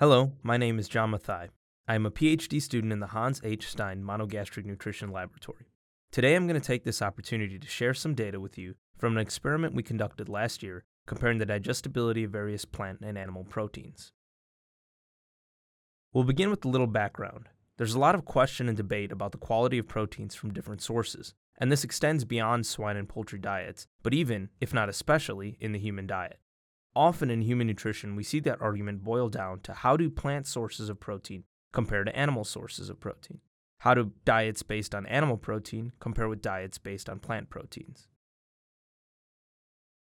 Hello, my name is John Mathai. I am a PhD student in the Hans H. Stein Monogastric Nutrition Laboratory. Today I'm going to take this opportunity to share some data with you from an experiment we conducted last year comparing the digestibility of various plant and animal proteins. We'll begin with a little background. There's a lot of question and debate about the quality of proteins from different sources, and this extends beyond swine and poultry diets, but even, if not especially, in the human diet. Often in human nutrition, we see that argument boil down to how do plant sources of protein compare to animal sources of protein? How do diets based on animal protein compare with diets based on plant proteins?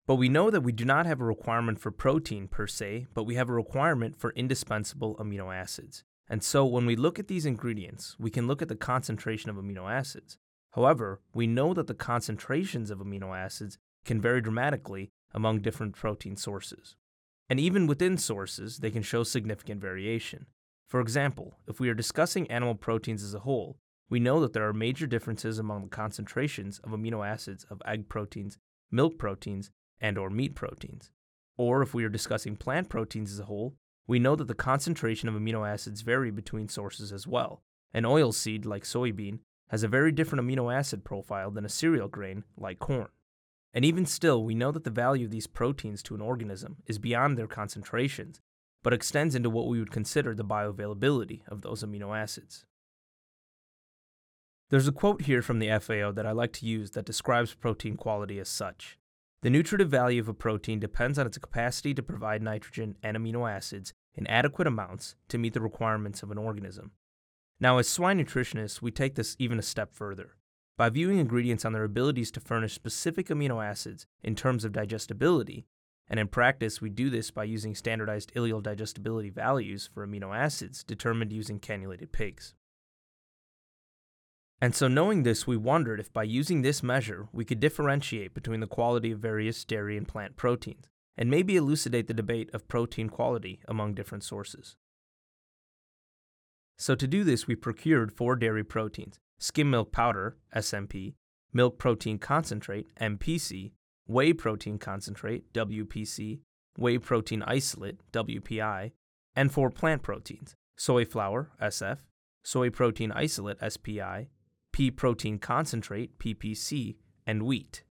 But we know that we do not have a requirement for protein per se, but we have a requirement for indispensable amino acids. And so when we look at these ingredients, we can look at the concentration of amino acids. However, we know that the concentrations of amino acids can vary dramatically among different protein sources. And even within sources, they can show significant variation. For example, if we are discussing animal proteins as a whole, we know that there are major differences among the concentrations of amino acids of egg proteins, milk proteins, and/or meat proteins. Or if we are discussing plant proteins as a whole, we know that the concentration of amino acids vary between sources as well. An oilseed, like soybean, has a very different amino acid profile than a cereal grain, like corn. And even still, we know that the value of these proteins to an organism is beyond their concentrations, but extends into what we would consider the bioavailability of those amino acids. There's a quote here from the FAO that I like to use that describes protein quality as such. The nutritive value of a protein depends on its capacity to provide nitrogen and amino acids in adequate amounts to meet the requirements of an organism. Now, as swine nutritionists, we take this even a step further. By viewing ingredients on their abilities to furnish specific amino acids in terms of digestibility, and in practice we do this by using standardized ileal digestibility values for amino acids determined using cannulated pigs. And so knowing this, we wondered if by using this measure we could differentiate between the quality of various dairy and plant proteins, and maybe elucidate the debate of protein quality among different sources. So to do this, we procured 4 dairy proteins: skim milk powder, SMP, milk protein concentrate, MPC, whey protein concentrate, WPC, whey protein isolate, WPI, and 4 plant proteins: soy flour, SF, soy protein isolate, SPI, pea protein concentrate, PPC, and wheat.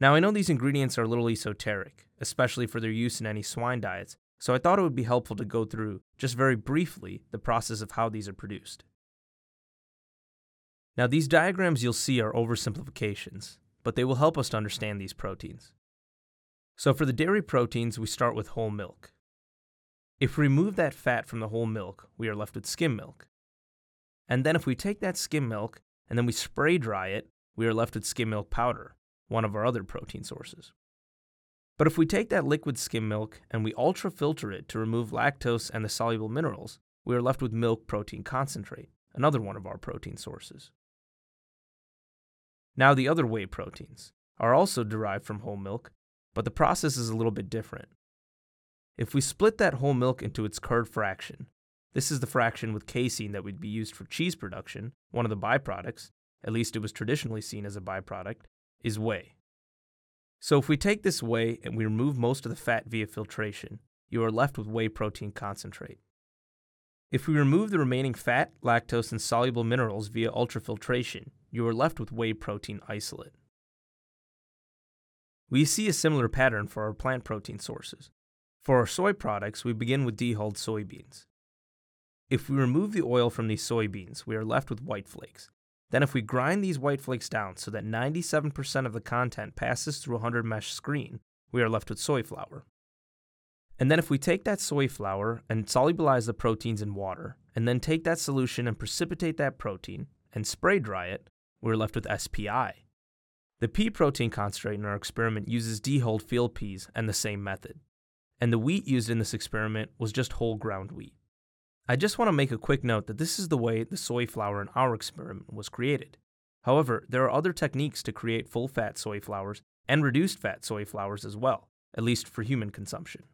Now, I know these ingredients are a little esoteric, especially for their use in any swine diets, so I thought it would be helpful to go through, just very briefly, the process of how these are produced. Now, these diagrams you'll see are oversimplifications, but they will help us to understand these proteins. So for the dairy proteins, we start with whole milk. If we remove that fat from the whole milk, we are left with skim milk. And then if we take that skim milk and then we spray dry it, we are left with skim milk powder, one of our other protein sources. But if we take that liquid skim milk and we ultra-filter it to remove lactose and the soluble minerals, we are left with milk protein concentrate, another one of our protein sources. Now, the other whey proteins are also derived from whole milk, but the process is a little bit different. If we split that whole milk into its curd fraction, this is the fraction with casein that would be used for cheese production, one of the byproducts, at least it was traditionally seen as a byproduct, is whey. So if we take this whey and we remove most of the fat via filtration, you are left with whey protein concentrate. If we remove the remaining fat, lactose, and soluble minerals via ultrafiltration, you are left with whey protein isolate. We see a similar pattern for our plant protein sources. For our soy products, we begin with dehulled soybeans. If we remove the oil from these soybeans, we are left with white flakes. Then if we grind these white flakes down so that 97% of the content passes through a 100 mesh screen, we are left with soy flour. And then if we take that soy flour and solubilize the proteins in water, and then take that solution and precipitate that protein and spray dry it, we're left with SPI. The pea protein concentrate in our experiment uses dehulled field peas and the same method. And the wheat used in this experiment was just whole ground wheat. I just want to make a quick note that this is the way the soy flour in our experiment was created. However, there are other techniques to create full-fat soy flours and reduced-fat soy flours as well, at least for human consumption.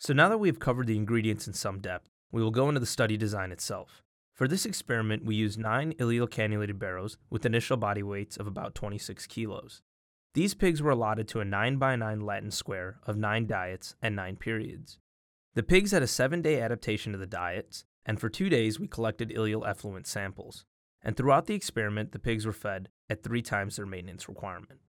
So now that we have covered the ingredients in some depth, we will go into the study design itself. For this experiment, we used 9 ileal cannulated barrows with initial body weights of about 26 kilos. These pigs were allotted to a 9 by 9 Latin square of 9 diets and 9 periods. The pigs had a 7-day adaptation to the diets, and for 2 days we collected ileal effluent samples. And throughout the experiment, the pigs were fed at 3 times their maintenance requirement.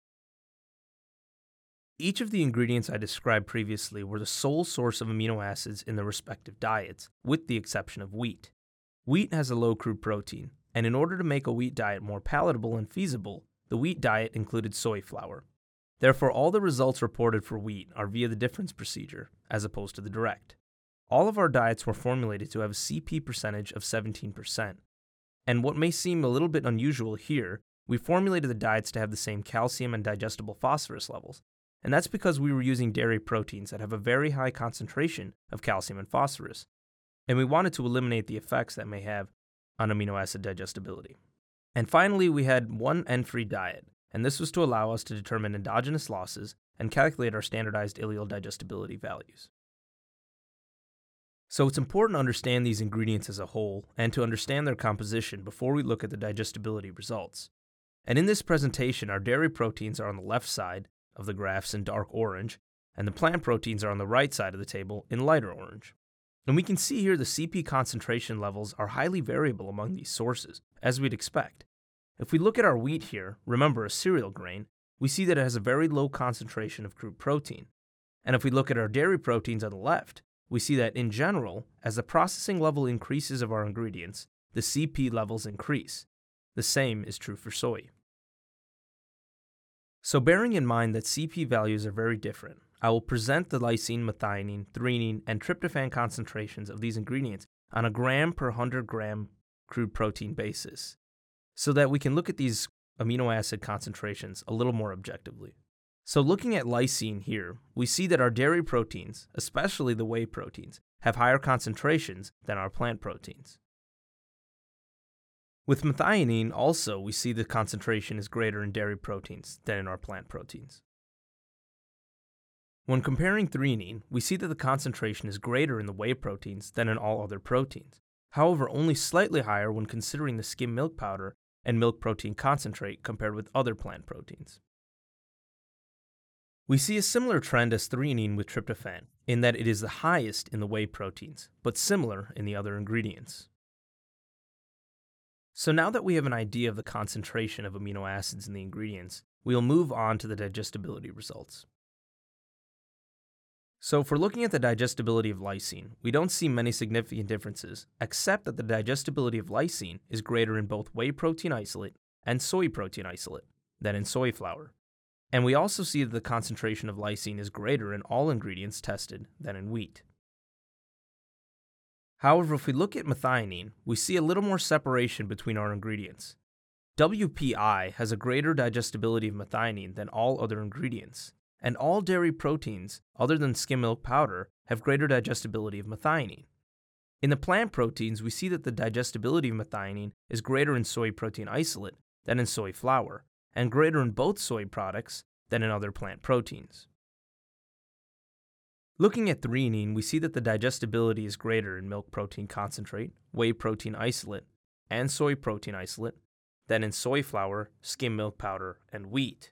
Each of the ingredients I described previously were the sole source of amino acids in their respective diets, with the exception of wheat. Wheat has a low crude protein, and in order to make a wheat diet more palatable and feasible, the wheat diet included soy flour. Therefore, all the results reported for wheat are via the difference procedure, as opposed to the direct. All of our diets were formulated to have a CP percentage of 17%. And what may seem a little bit unusual here, we formulated the diets to have the same calcium and digestible phosphorus levels. And that's because we were using dairy proteins that have a very high concentration of calcium and phosphorus, and we wanted to eliminate the effects that may have on amino acid digestibility. And finally, we had one end-free diet, and this was to allow us to determine endogenous losses and calculate our standardized ileal digestibility values. So it's important to understand these ingredients as a whole and to understand their composition before we look at the digestibility results. And in this presentation, our dairy proteins are on the left side of the graphs in dark orange, and the plant proteins are on the right side of the table in lighter orange. And we can see here the CP concentration levels are highly variable among these sources, as we'd expect. If we look at our wheat here, remember a cereal grain, we see that it has a very low concentration of crude protein. And if we look at our dairy proteins on the left, we see that in general, as the processing level increases of our ingredients, the CP levels increase. The same is true for soy. So bearing in mind that CP values are very different, I will present the lysine, methionine, threonine, and tryptophan concentrations of these ingredients on a gram per 100 gram crude protein basis, so that we can look at these amino acid concentrations a little more objectively. So looking at lysine here, we see that our dairy proteins, especially the whey proteins, have higher concentrations than our plant proteins. With methionine also, we see the concentration is greater in dairy proteins than in our plant proteins. When comparing threonine, we see that the concentration is greater in the whey proteins than in all other proteins, however only slightly higher when considering the skim milk powder and milk protein concentrate compared with other plant proteins. We see a similar trend as threonine with tryptophan, in that it is the highest in the whey proteins, but similar in the other ingredients. So now that we have an idea of the concentration of amino acids in the ingredients, we'll move on to the digestibility results. So if we're looking at the digestibility of lysine, we don't see many significant differences, except that the digestibility of lysine is greater in both whey protein isolate and soy protein isolate than in soy flour. And we also see that the concentration of lysine is greater in all ingredients tested than in wheat. However, if we look at methionine, we see a little more separation between our ingredients. WPI has a greater digestibility of methionine than all other ingredients, and all dairy proteins, other than skim milk powder, have greater digestibility of methionine. In the plant proteins, we see that the digestibility of methionine is greater in soy protein isolate than in soy flour, and greater in both soy products than in other plant proteins. Looking at threonine, we see that the digestibility is greater in milk protein concentrate, whey protein isolate, and soy protein isolate than in soy flour, skim milk powder, and wheat.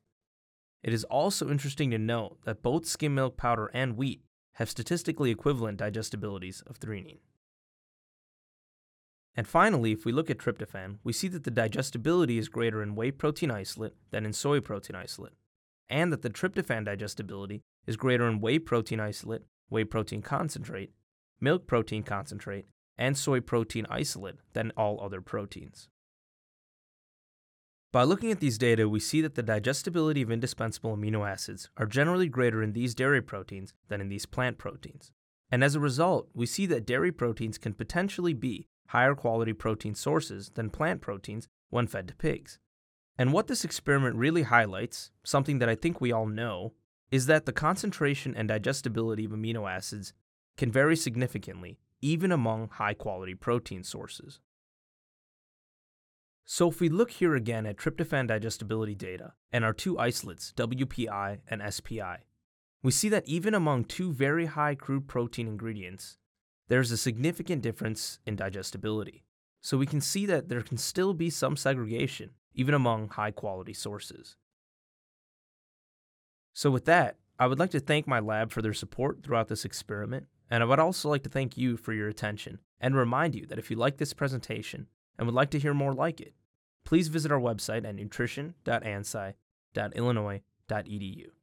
It is also interesting to note that both skim milk powder and wheat have statistically equivalent digestibilities of threonine. And finally, if we look at tryptophan, we see that the digestibility is greater in whey protein isolate than in soy protein isolate, and that the tryptophan digestibility is greater in whey protein isolate, whey protein concentrate, milk protein concentrate, and soy protein isolate than all other proteins. By looking at these data, we see that the digestibility of indispensable amino acids are generally greater in these dairy proteins than in these plant proteins. And as a result, we see that dairy proteins can potentially be higher quality protein sources than plant proteins when fed to pigs. And what this experiment really highlights, something that I think we all know, is that the concentration and digestibility of amino acids can vary significantly, even among high-quality protein sources. So if we look here again at tryptophan digestibility data and our two isolates, WPI and SPI, we see that even among two very high crude protein ingredients, there's a significant difference in digestibility. So we can see that there can still be some segregation, even among high-quality sources. So with that, I would like to thank my lab for their support throughout this experiment And I would also like to thank you for your attention and remind you that if you like this presentation and would like to hear more like it, please visit our website at nutrition.ansi.illinois.edu.